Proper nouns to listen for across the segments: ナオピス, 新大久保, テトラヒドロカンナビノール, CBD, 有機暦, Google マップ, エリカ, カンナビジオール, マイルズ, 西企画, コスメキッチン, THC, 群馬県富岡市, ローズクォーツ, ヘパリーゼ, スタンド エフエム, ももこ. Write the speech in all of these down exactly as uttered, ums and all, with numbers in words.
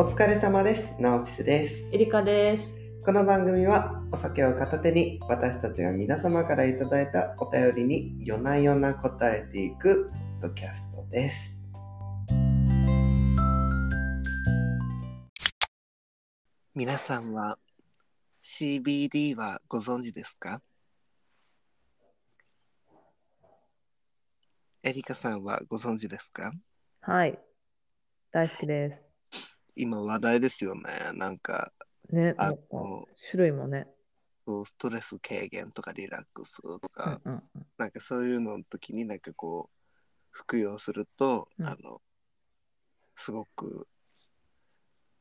お疲れ様です。ナオピスです。エリカです。この番組はお酒を片手に私たちが皆様からいただいたお便りに夜な夜な答えていくポッドキャストです。皆さんは シービーディー はご存知ですか？エリカさんはご存知ですか？はい、大好きです。今話題ですよね。なんかね、あの種類もね、ストレス軽減とかリラックスとか、うんうんうん、なんかそういうのの時になんかこう服用すると、うん、あのすごく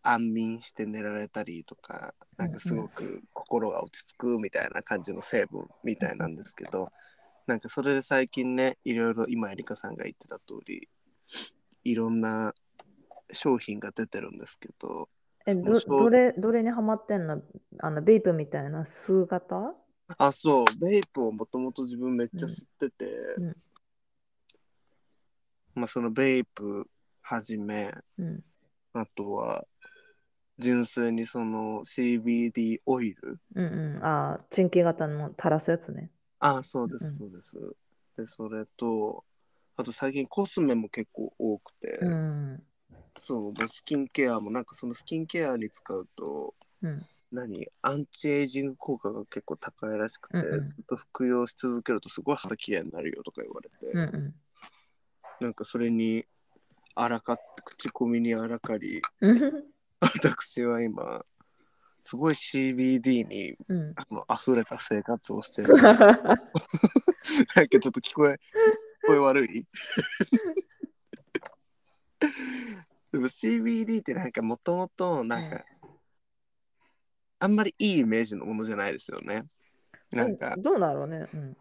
安眠して寝られたりとか、なんかすごく心が落ち着くみたいな感じの成分みたいなんですけど、なんかそれで最近ね、いろいろ今エリカさんが言ってた通り、いろんな商品が出てるんですけど、え ど, どれどれにハマってんの？あのベイプみたいな吸う型？あ、そう、ベイプをもともと自分めっちゃ吸ってて、うんうん、まあそのベイプはじめ、うん、あとは純粋にその シービーディー オイル、うんうん、あ、チンキ型の垂らすやつね。あ、そうですそうです、うん、でそれとあと最近コスメも結構多くて、うん、そう、スキンケアもなんかそのスキンケアに使うと、うん、何アンチエイジング効果が結構高いらしくて、うんうん、ずっと服用し続けるとすごい肌きれいになるよとか言われて、うんうん、なんかそれにあらか口コミにあらかり私は今すごい シービーディー に、うん、あの溢れた生活をしてる。なんかちょっと聞こえ聞こえ悪い。でも シービーディー ってなんかもともとなんかあんまりいいイメージのものじゃないですよね。なんかどうだろうね。うん、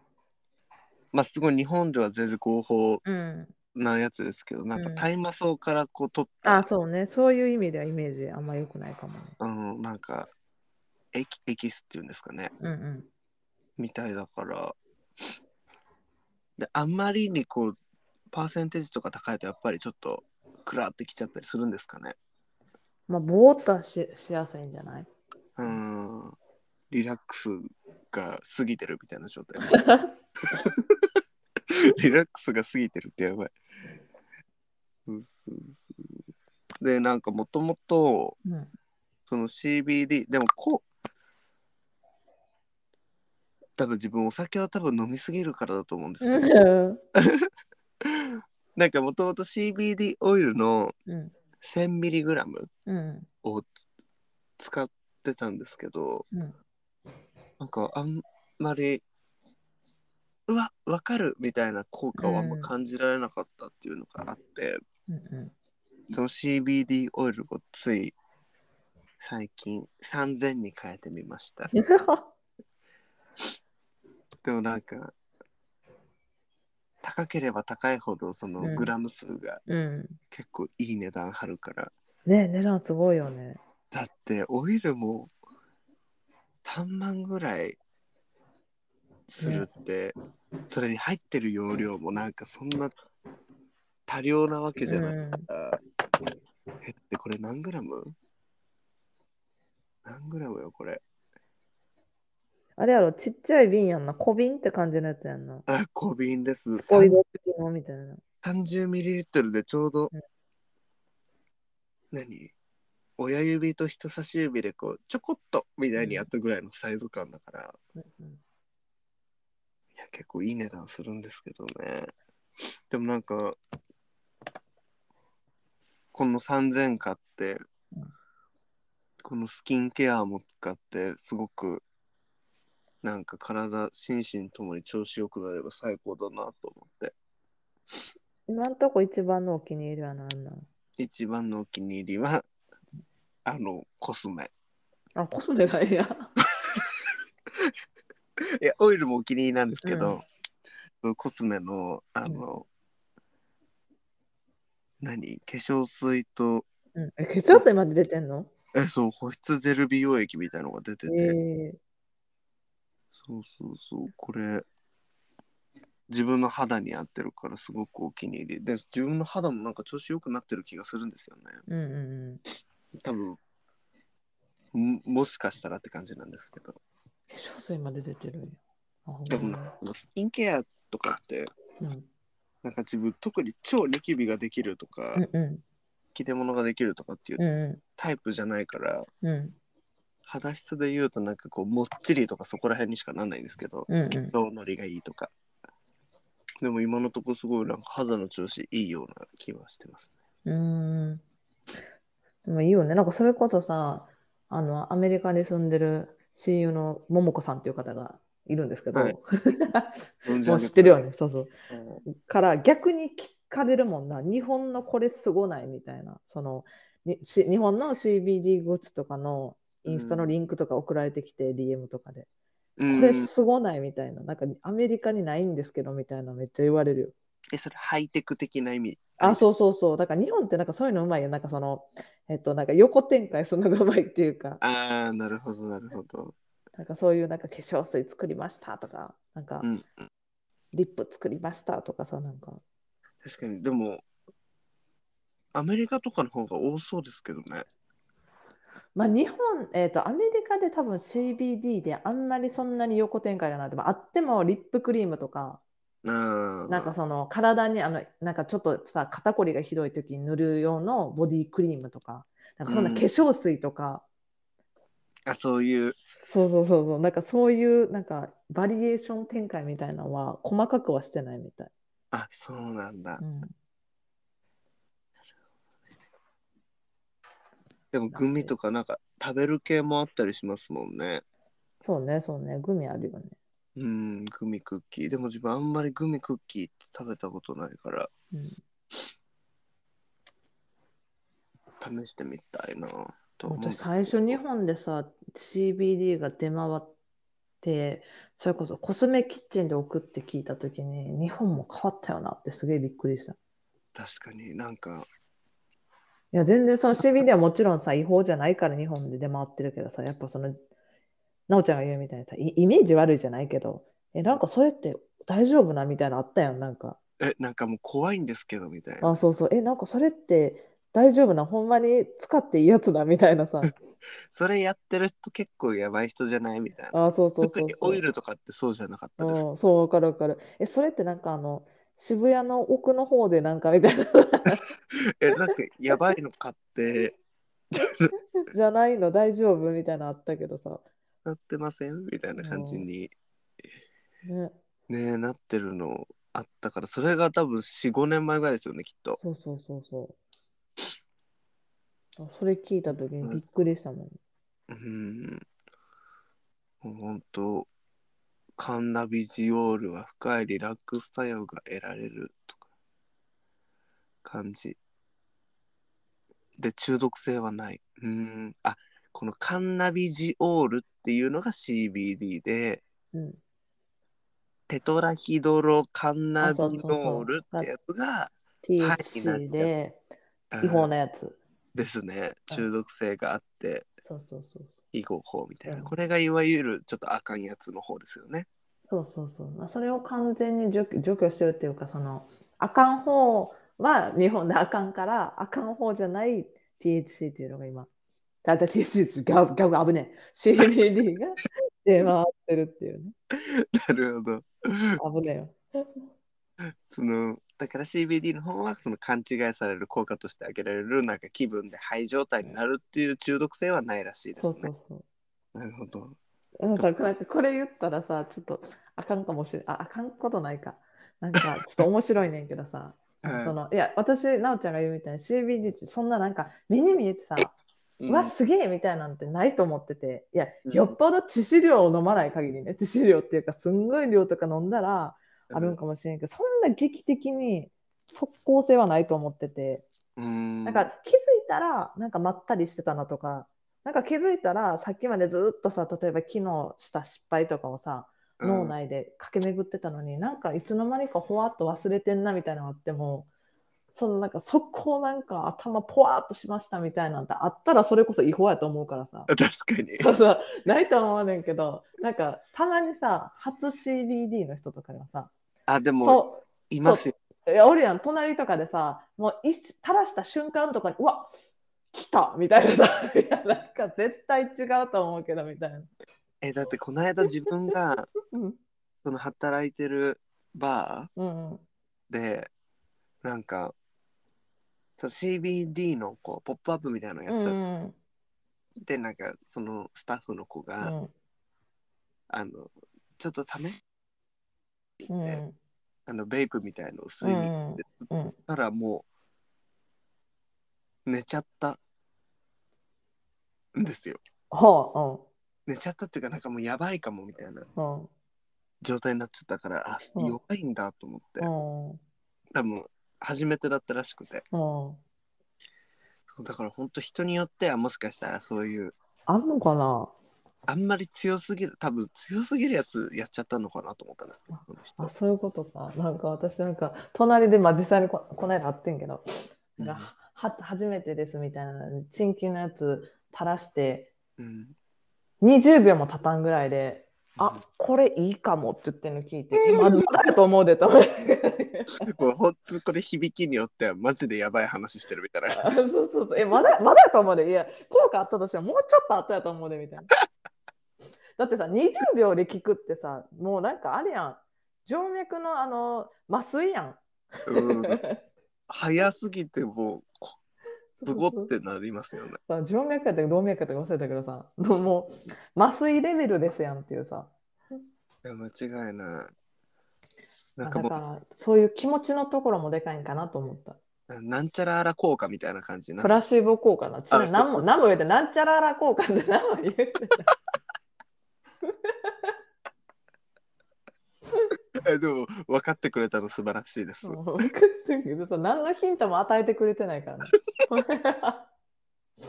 まあすごい日本では全然合法なやつですけど、うん、なんか大麻草からこう取った、うん。あ、そうね。そういう意味ではイメージあんま良くないかもね。うん、なんかエキ、エキスっていうんですかね。うんうん。みたいだから。であんまりにこうパーセンテージとか高いとやっぱりちょっとクラってきちゃったりするんですかね。まあぼーっと し, しやすいんじゃない？うーん、リラックスが過ぎてるみたいな状態。リラックスが過ぎてるってやばい。そうそうそう。でなんかもともとその シービーディー でもこ多分自分お酒は多分飲みすぎるからだと思うんですけどなんかもともと シービーディー オイルの せんミリグラム を使ってたんですけど、うん、なんかあんまりうわ分かるみたいな効果はあんま感じられなかったっていうのがあって、うんうん、その シービーディー オイルをつい最近さんぜんに変えてみましたでもなんか高ければ高いほどそのグラム数が結構いい値段張るから、うんうん、ね、値段すごいよね。だってオイルもさんまんぐらいするって、ね、それに入ってる容量もなんかそんな多量なわけじゃないから、うん、えってこれ何グラム？何グラムよこれ。あれやろ、ちっちゃい瓶やんな、小瓶って感じのやつやんな。あ、小瓶です。おいどきのみたいな。さんじゅうミリリットルでちょうど、うん、何？親指と人差し指でこうちょこっとみたいにやったぐらいのサイズ感だから、うんうん、いや結構いい値段するんですけどね。でもなんかこのさんぜん買って、うん、このスキンケアも使ってすごくなんか体、心身ともに調子よくなれば最高だなと思って。今んとこ一番のお気に入りは何なの？一番のお気に入りはあのコスメ。あ、コスメがいいや。いやオイルもお気に入りなんですけど、うん、コスメのあの、うん、何化粧水と、うん、え化粧水まで出てんの？え、そう保湿ジェル美容液みたいのが出てて。えーそうそうそう、これ自分の肌に合ってるからすごくお気に入りで、自分の肌もなんか調子良くなってる気がするんですよね。うんうんうん、多分もしかしたらって感じなんですけど。化粧水まで出てるよ。あ、でもスキンケアとかって、うん、なんか自分特に超ニキビができるとか、うんうん、切れ物ができるとかっていうタイプじゃないから、うんうん、肌質で言うとなんかこうもっちりとかそこら辺にしかならないんですけど、うんうん、血糖のりがいいとか。でも今のとこすごいなんか肌の調子いいような気はしてますね。うーん、でもいいよね。なんかそれこそさ、あのアメリカに住んでる親友のももこさんっていう方がいるんですけど、はい、もう知ってるよね。そうそう、うん、から逆に聞かれるもんな、日本のこれすごないみたいな、そのにし日本の シービーディー グッズとかのインスタのリンクとか送られてきて、うん、ディーエム とかでこれすごないみたいな、なんかアメリカにないんですけどみたいなめっちゃ言われるよ。え、それハイテク的な意味？あ、そうそうそう。だから日本ってなんかそういうのうまいよ。なんかその、えっと、なんか横展開するのがうまいっていうか。ああ、なるほどなるほど。なんかそういうなんか化粧水作りましたとか、なんかリップ作りましたとかさ、なんか。確かに、でもアメリカとかの方が多そうですけどね。まあ、日本、えーと、アメリカで多分 シービーディー であんまりそんなに横展開がない。でもあってもリップクリームとか、なんかその体にあのなんかちょっとさ肩こりがひどい時に塗る用のボディクリームとか、なんかそんな化粧水とか、うん、あ、そういう、そうそうそうそう、なんかそういうなんかバリエーション展開みたいなのは細かくはしてないみたい。あ、そうなんだ。うん、でもグミとかなんか食べる系もあったりしますもんね。そうね、そうね、グミあるよね。うん、グミクッキー。でも自分あんまりグミクッキーって食べたことないから、うん、試してみたいなと思う。最初日本でさ シービーディー が出回ってそれこそコスメキッチンで送って聞いたときに日本も変わったよなってすげえびっくりした。確かになんかいや全然その シービーディー はもちろんさ違法じゃないから日本で出回ってるけどさ、やっぱそのなおちゃんが言うみたいなさイメージ悪いじゃないけど、えなんかそれって大丈夫なみたいなあったやん。なんかえなんかもう怖いんですけどみたいな。あ、そうそう、えなんかそれって大丈夫な、ほんまに使っていいやつだみたいなさそれやってる人結構やばい人じゃないみたいな。あ、そうそうそうそう、特にオイルとかってそうじゃなかったですか？そう、わかるわかる。えそれってなんかあの渋谷の奥の方でなんかみたいなえなんかやばいの買ってじゃないの大丈夫みたいなあったけどさ、なってませんみたいな感じに、ねね、なってるのあったから、それが多分 よん,ご 年前ぐらいですよねきっと。そうそうそうそうそれ聞いた時にびっくりしたもん。うん、うん、ほんとカンナビジオールは深いリラックス作用が得られるとか感じで、中毒性はない。うーん、あ、このカンナビジオールっていうのが シービーディー で、うん、テトラヒドロカンナビノールってやつが ティーエイチシー で違法なやつですね。中毒性があって、うん、そうそうそう、違法みたいな、うん、これがいわゆるちょっとあかんやつの方ですよね。そうそうそう、まあ、それを完全に除去、除去してるっていうか、そのあかん方は日本であかんから、あかん方じゃない ティーエイチシー っていうのが今だいたい ティーエイチシー ギャグ、ギャグ危ねえ シービーディー が出回ってるっていうねなるほど、危ねえよそのだから シービーディー の方はその勘違いされる効果として挙げられるなんか気分で肺状態になるっていう中毒性はないらしいですね。そうそうそう、なるほど。なんかこれ言ったらさちょっとあかんかもしれない、あかんことないか、なんかちょっと面白いねんけどさそのいや私なおちゃんが言うみたいに シービーディー ってそんななんか目に見えてさうわすげえみたいなんてないと思ってて、いやよっぽど致死量を飲まない限りね、致死量っていうかすんごい量とか飲んだらあるんかもしれんけど、そんな劇的に即効性はないと思ってて、うーん、なんか気づいたらなんかまったりしてたなとか、なんか気づいたらさっきまでずっとさ例えば機能した失敗とかをさ脳内で駆け巡ってたのに、うん、なんかいつの間にかほわっと忘れてんなみたいなのがあっても、そのなんか速攻なんか頭ポワーっとしましたみたいなんてあったらそれこそ違法やと思うからさ。確かにそうそうないとは思わねんけど、なんかたまにさ初 シービーディー の人とかがさあ、でもいますよ。いやおるやん、隣とかでさもう垂らした瞬間とかにうわ来たみたいなさ、いやなんか絶対違うと思うけどみたいな。えだってこの間自分が、うん、その働いてるバーで、うん、なんかその シービーディー のこうポップアップみたいなのやつ、うん、でなんかそのスタッフの子が、うん、あのちょっと試して、うん、あのベイプみたいのを吸いに行って、うん、そしたらもう寝ちゃったんですよ。はあ、うん、寝ちゃったっていうかなんかもうやばいかもみたいな状態になっちゃったから、あ、弱いんだと思って、うん、多分初めてだったらしくて、うん、だから本当人によってはもしかしたらそういうあんのかな、あんまり強すぎる、多分強すぎるやつやっちゃったのかなと思ったんですけど、ああそういうことか。なんか私なんか隣で、まあ、実際に こ, この間会ってんけど、うん、は初めてですみたいな鎮気のやつ垂らして、うん、にじゅうびょうも経たんぐらいで、うん、あこれいいかもって言ってるの聞いて、まだだと思うでと思ってもうほんとこれ響きによってはマジでやばい話してるみたいなそうそうそう、えまだまだやと思うで、いや効果あったとしてはもうちょっと後やと思うでみたいなだってさにじゅうびょうで聞くってさ、もうなんかあれやん、静脈のあの麻酔やんうん早すぎてもうズゴってなりますよね。そうそうそう、静脈やったか動脈やったか忘れたけどさ、もう麻酔レベルですやんっていうさ。いや間違いない。なんかもうだからそういう気持ちのところもでかいんかなと思った。なんちゃらあら効果みたいな感じな、プラシーボ効果な、ちなみに何も言うてなんちゃらあら効果って何も言うてでも分かってくれたの素晴らしいです。分かってるけど何のヒントも与えてくれてないから、ね、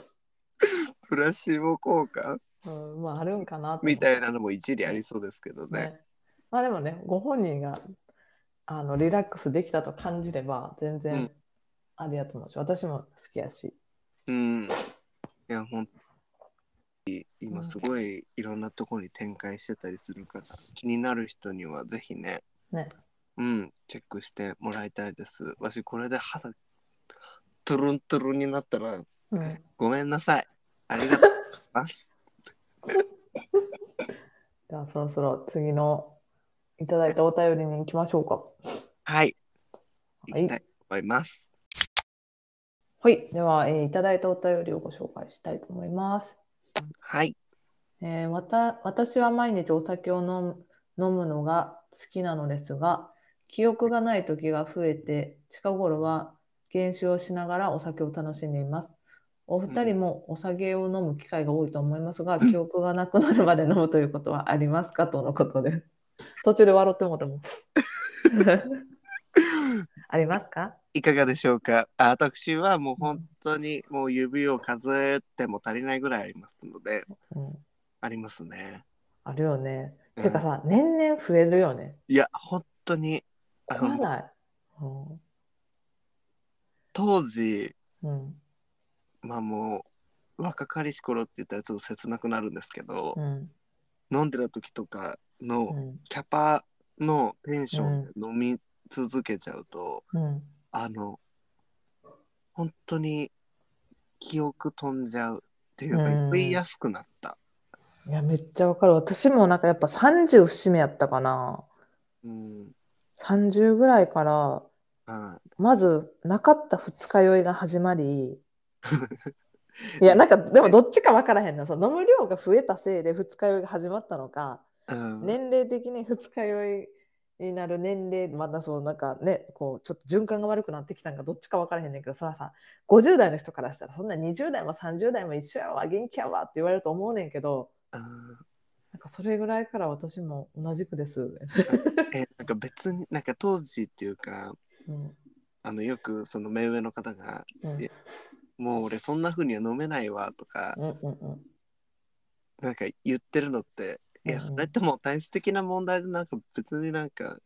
プラシーボ効果、うん、まああるんかなみたいなのも一理ありそうですけど ね, ねまあでもね、ご本人があのリラックスできたと感じれば全然ありやと思うし、うん、私も好きやし、うん、いや本当に今すごいいろんなところに展開してたりするから、うん、気になる人にはぜひ ね, ね、うん、チェックしてもらいたいです。わしこれで肌トゥルントゥルンになったら、うん、ごめんなさい、ありがとうございますじゃあそろそろ次のいただいたお便りに行きましょうか。はい、はい、行きたいと思います。はい、では、えー、いただいたお便りをご紹介したいと思います。はい、えー、また私は毎日お酒を飲む、飲むのが好きなのですが、記憶がない時が増えて近頃は減酒をしながらお酒を楽しんでいます。お二人もお酒を飲む機会が多いと思いますが、うん、記憶がなくなるまで飲むということはありますかとのことです。途中で笑ってもらってもありますか、いかがでしょうか。あ、私はもう本当にもう指を数えても足りないぐらいありますので、うん、ありますね。あるよね、うん、てかさ年々増えるよね。いや本当に食わない、うん、当時、うん、まあもう若かりし頃って言ったらちょっと切なくなるんですけど、うん、飲んでた時とかのキャパのテンションで飲み続けちゃうと、うん、あの本当に記憶飛んじゃうっていうか酔いやすくなった、うん、いやめっちゃわかる。私もなんかやっぱさんじゅう節目やったかな、うん、さんじゅうぐらいから、うん、まずなかった二日酔いが始まりいやなんかでもどっちかわからへんな、その飲む量が増えたせいで二日酔いが始まったのか、うん、年齢的に二日酔いになる年齢、まだそうなんかねこうちょっと循環が悪くなってきたんかどっちか分からへんねんけど、そらさごじゅう代の人からしたらそんなにじゅう代もさんじゅう代も一緒やわ元気やわって言われると思うねんけど、うん、なんかそれぐらいから私も同じくですえなんか別になんか当時っていうか、うん、あのよくその目上の方が、うん、もう俺そんな風には飲めないわとか、うんうんうん、なんか言ってるのっていやそれってもう体質的な問題でなんか別になんか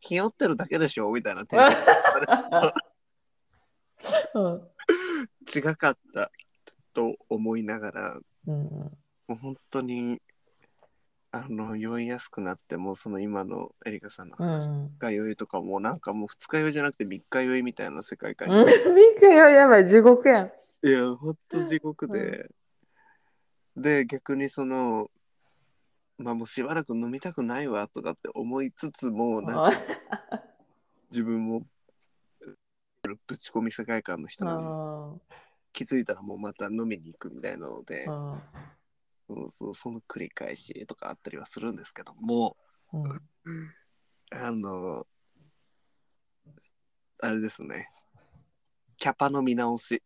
ひよってるだけでしょみたいな違かったと思いながら、うん、もう本当にあの酔いやすくなって、もうその今のエリカさんの話が酔いとかもなんかもう二日酔いじゃなくて三日酔いみたいな世界観に、うん、三日酔いやばい地獄やんいやほんと地獄で、うん、で逆にそのまあもうしばらく飲みたくないわとかって思いつつもなんか自分もぶち込み世界観の人なんで気づいたらもうまた飲みに行くみたいなので、あそうそうその繰り返しとかあったりはするんですけども、うん、あのあれですね、キャパの見直し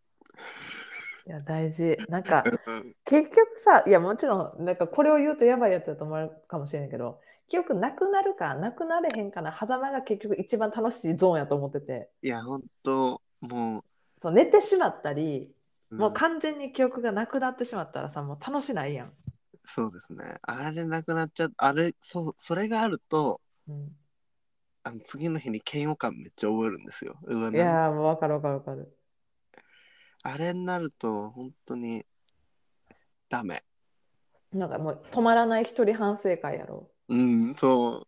いや大事なんか結局さ、いやもちろんなんかこれを言うとやばいやつだと思うかもしれないけど、結局なくなるかなくなれへんかな狭間が結局一番楽しいゾーンやと思ってて、いやほんともうそう寝てしまったり、うん、もう完全に記憶がなくなってしまったらさもう楽しないやん。そうですね、あれなくなっちゃあれ そ, それがあると、うん、あの次の日に嫌悪感めっちゃ覚えるんですよ。うわいやもう分かる分かる分かる。あれになると本当にダメ、なんかもう止まらない一人反省会やろ。うんそう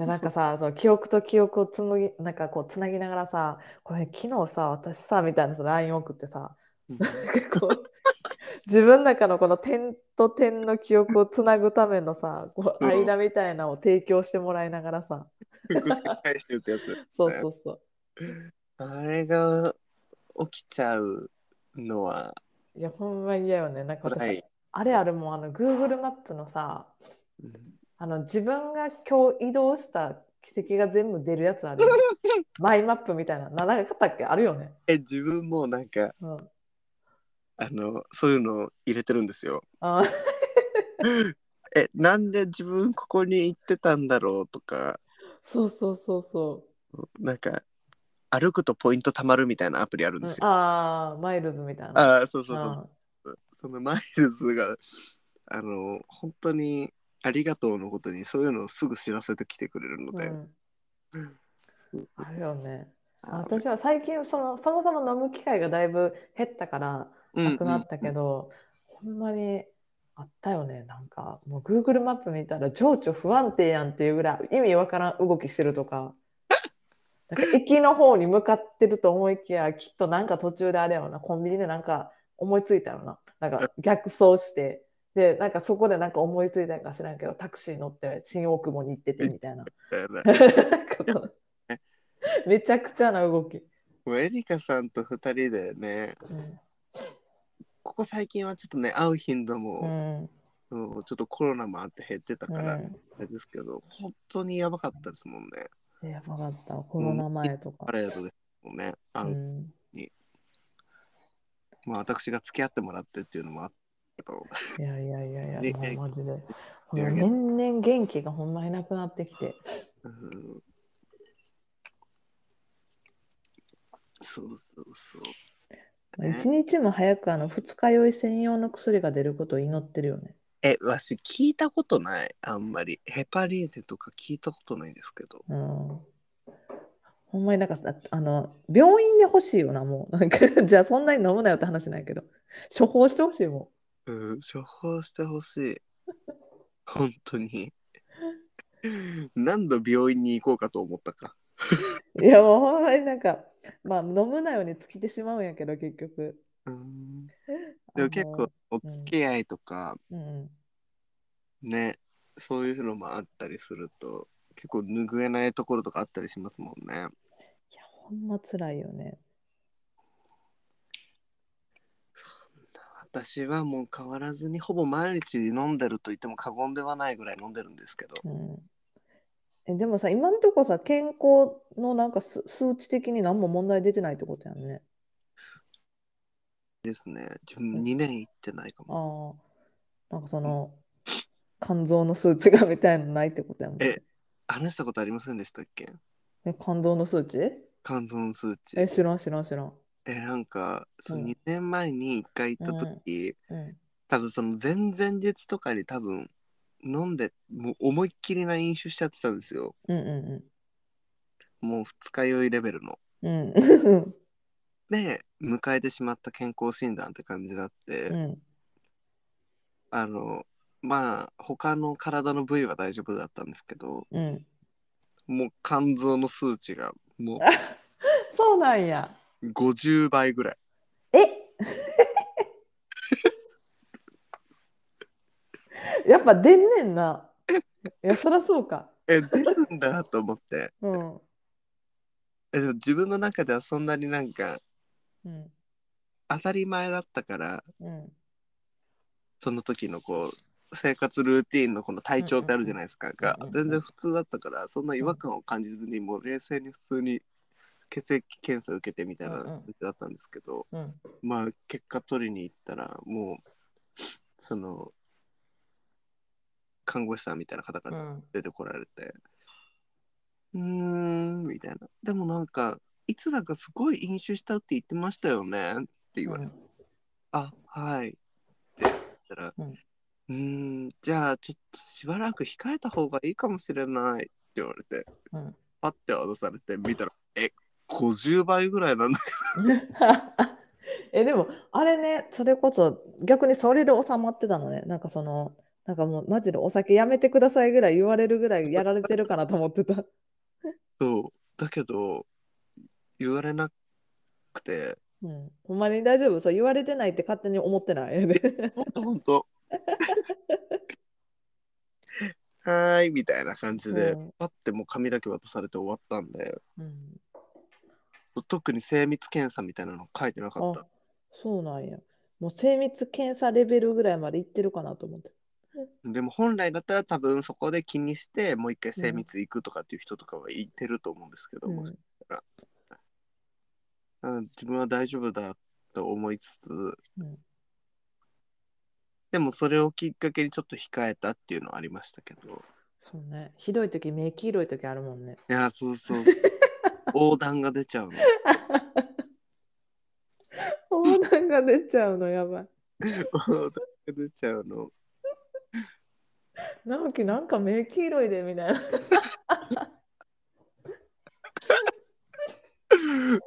でなんかさ、その記憶と記憶をつむぎなんかこうつなぎながらさ、これ昨日さ私さみたいな ライン 送ってさ、うん、なんかこう自分の中のこの点と点の記憶をつなぐためのさこう間みたいなのを提供してもらいながらさ、うん、伏線回収ってやつ、ね、そうそうそうあれが起きちゃうのはいやほんま嫌よね。なんか私あれあるもん、あの Google マップのさ、うんあの自分が今日移動した軌跡が全部出るやつあるマイマップみたいなな何か買ったっけあるよね。え自分もなんか、うん、あのそういうの入れてるんですよ。あえなんで自分ここに行ってたんだろうとか、そうそうそうそうなんか歩くとポイント貯まるみたいなアプリあるんですよ、うん、ああマイルズみたいな。あそうそうそう、うん、そのマイルズがあの本当にありがとうのことにそういうのをすぐ知らせてきてくれるので、うん、あるよね。私は最近そのそもそも飲む機会がだいぶ減ったからなくなったけど、うんうんうん、ほんまにあったよね。なんかもう Google マップ見たら情緒不安定やんっていうぐらい意味わからん動きしてるとかなんか駅の方に向かってると思いきやきっとなんか途中であれやろなコンビニでなんか思いついたよななんか逆走してでなんかそこでなんか思いついたか知らんけどタクシー乗って新大久保に行っててみたいなめちゃくちゃな動き。もうエリカさんとふたりでね、うん、ここ最近はちょっとね会う頻度も、うんうん、ちょっとコロナもあって減ってたから、うん、あれですけど本当にやばかったですもんね。やばかったコロナ前とか、うん、あれだとですもんね会うに、うん、まあ私が付き合ってもらってっていうのもあっていやいやいやいや、マジで。年々元気がほんまになくなってきて。うん、そうそうそう。ね、いちにちも早くあの二日酔い専用の薬が出ることを祈ってるよね。え、わし聞いたことない。あんまりヘパリーゼとか聞いたことないんですけど。うんほんまになんかあの病院で欲しいよなもうなんかじゃあそんなに飲むなよって話ないけど処方してほしいもん、うん、処方してほしい本当に何度病院に行こうかと思ったかいやもうほんまになんかまあ飲むなよに尽きてしまうんやけど結局うんでも結構お付き合いとか、うんうん、ねそういうのもあったりすると結構拭えないところとかあったりしますもんね。いやほんまつらいよね。そんな私はもう変わらずにほぼ毎日飲んでると言っても過言ではないぐらい飲んでるんですけど、うん、えでもさ今のところさ健康のなんか数値的に何も問題出てないってことやんね。ですね自分にねんいってないかも、うん、あなんかその、うん、肝臓の数値がみたいなのないってことやもんね。え話したことありませんでしたっけ。え肝臓の数値肝臓の数値え知らん知らん知らん。えなんかそのにねんまえにいっかい行った時、うんうん、多分その前々日とかに多分飲んでもう思いっきりな飲酒しちゃってたんですよ、うんうんうん、もう二日酔いレベルの、うん、で迎えてしまった健康診断って感じだって、うん、あのまあ他の体の部位は大丈夫だったんですけど、うん、もう肝臓の数値がもうそうなんやごじゅうばいぐらい。えやっぱ出んねんな。いやそりゃそうか。え出るんだと思って、うん、えでも自分の中ではそんなになんか、うん、当たり前だったから、うん、その時のこう生活ルーティーンのこの体調ってあるじゃないですか、うんうんうん、が全然普通だったからそんな違和感を感じずに、うん、もう冷静に普通に血液検査受けてみたいな感じだったんですけど、うんうん、まあ結果取りに行ったらもうその看護師さんみたいな方から出てこられて、うん、うーんみたいな、でもなんかいつだかすごい飲酒したって言ってましたよねって言われて、うん、あはいって言ったら、うん、うーんじゃあちょっとしばらく控えた方がいいかもしれないって言われて、うん、パッて渡されて見たらえごじゅうばいぐらいなんだけどえでもあれねそれこそ逆にそれで収まってたのね、なんかそのなんかもうマジでお酒やめてくださいぐらい言われるぐらいやられてるかなと思ってたそうだけど言われなくて、うん、ほんまに大丈夫そう言われてないって勝手に思ってないほんとほんとはーいみたいな感じで、うん、パッてもう紙だけ渡されて終わったんで、うん、特に精密検査みたいなの書いてなかった。あそうなんや、もう精密検査レベルぐらいまでいってるかなと思って、でも本来だったら多分そこで気にしてもう一回精密行くとかっていう人とかはいてると思うんですけど、うん、もしかしたら、うん、自分は大丈夫だと思いつつ、うん、でもそれをきっかけにちょっと控えたっていうのはありましたけど。そうね、ひどい時目黄色い時あるもんね。いやそうそう横断が出ちゃうの横断が出ちゃうのやばい横断が出ちゃうの直樹なんか目黄色いでみたいな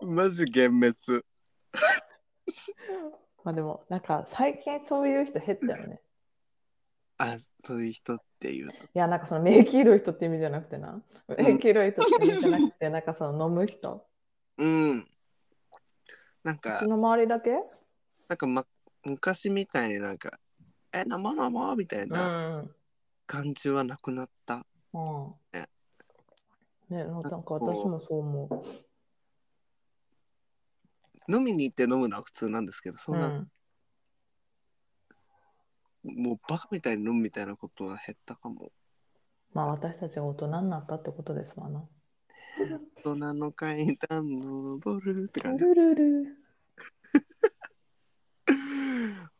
マジ幻滅まあでもなんか最近そういう人減ったよね。あそういう人っていう、いやなんかその目黄色い人って意味じゃなくてな、目黄色い人って意味じゃなくて、うん、なんかその飲む人、うんなんかその周りだけなんか、ま、昔みたいになんかえ飲もう飲もうみたいな感じはなくなった、うんうん、ねね、なんか私もそう思う。飲みに行って飲むのは普通なんですけどそんな、うん、もうバカみたいに飲むみたいなことは減ったかも。まあ私たちが大人になったってことですわな大人の階段登るって感じルルル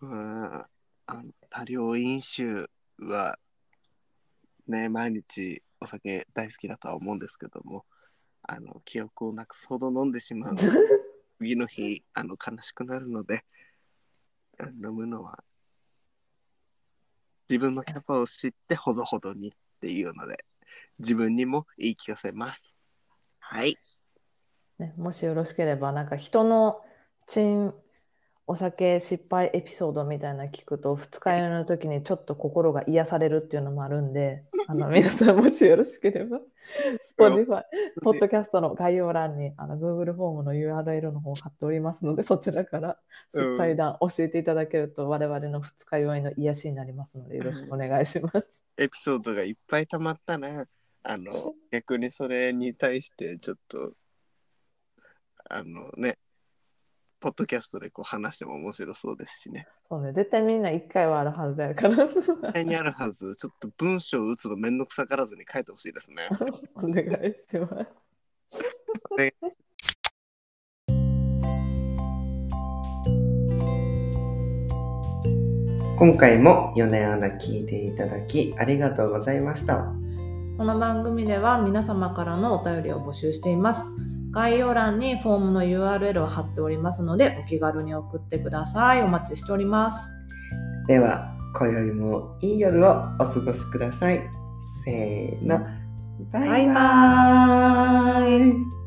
わあ多量飲酒はね毎日お酒大好きだとは思うんですけども、あの記憶をなくすほど飲んでしまう次の日あの悲しくなるので飲むのは自分のキャパを知ってほどほどにっていうので自分にも言い聞かせます。はい、ね、もしよろしければなんか人のチンお酒失敗エピソードみたいなの聞くとふつか酔いの時にちょっと心が癒されるっていうのもあるんであの皆さんもしよろしければSpotify ポッドキャストの概要欄にあの Google フォームの ユーアールエル の方を貼っておりますのでそちらから失敗談教えていただけると我々のふつか酔いの癒しになりますのでよろしくお願いしますエピソードがいっぱい溜まったなあの逆にそれに対してちょっとあのねポッドキャストでこう話しても面白そうですしね。そうね、絶対みんな一回はあるはずだから絶対にあるはず。ちょっと文章を打つのめんどくさからずに書いてほしいですねお願いします今回もよねんアナ聞いていただきありがとうございました。この番組では皆様からのお便りを募集しています。概要欄にフォームの ユーアールエル を貼っておりますのでお気軽に送ってください。お待ちしております。では今宵もいい夜をお過ごしください。せーのバイバーイ。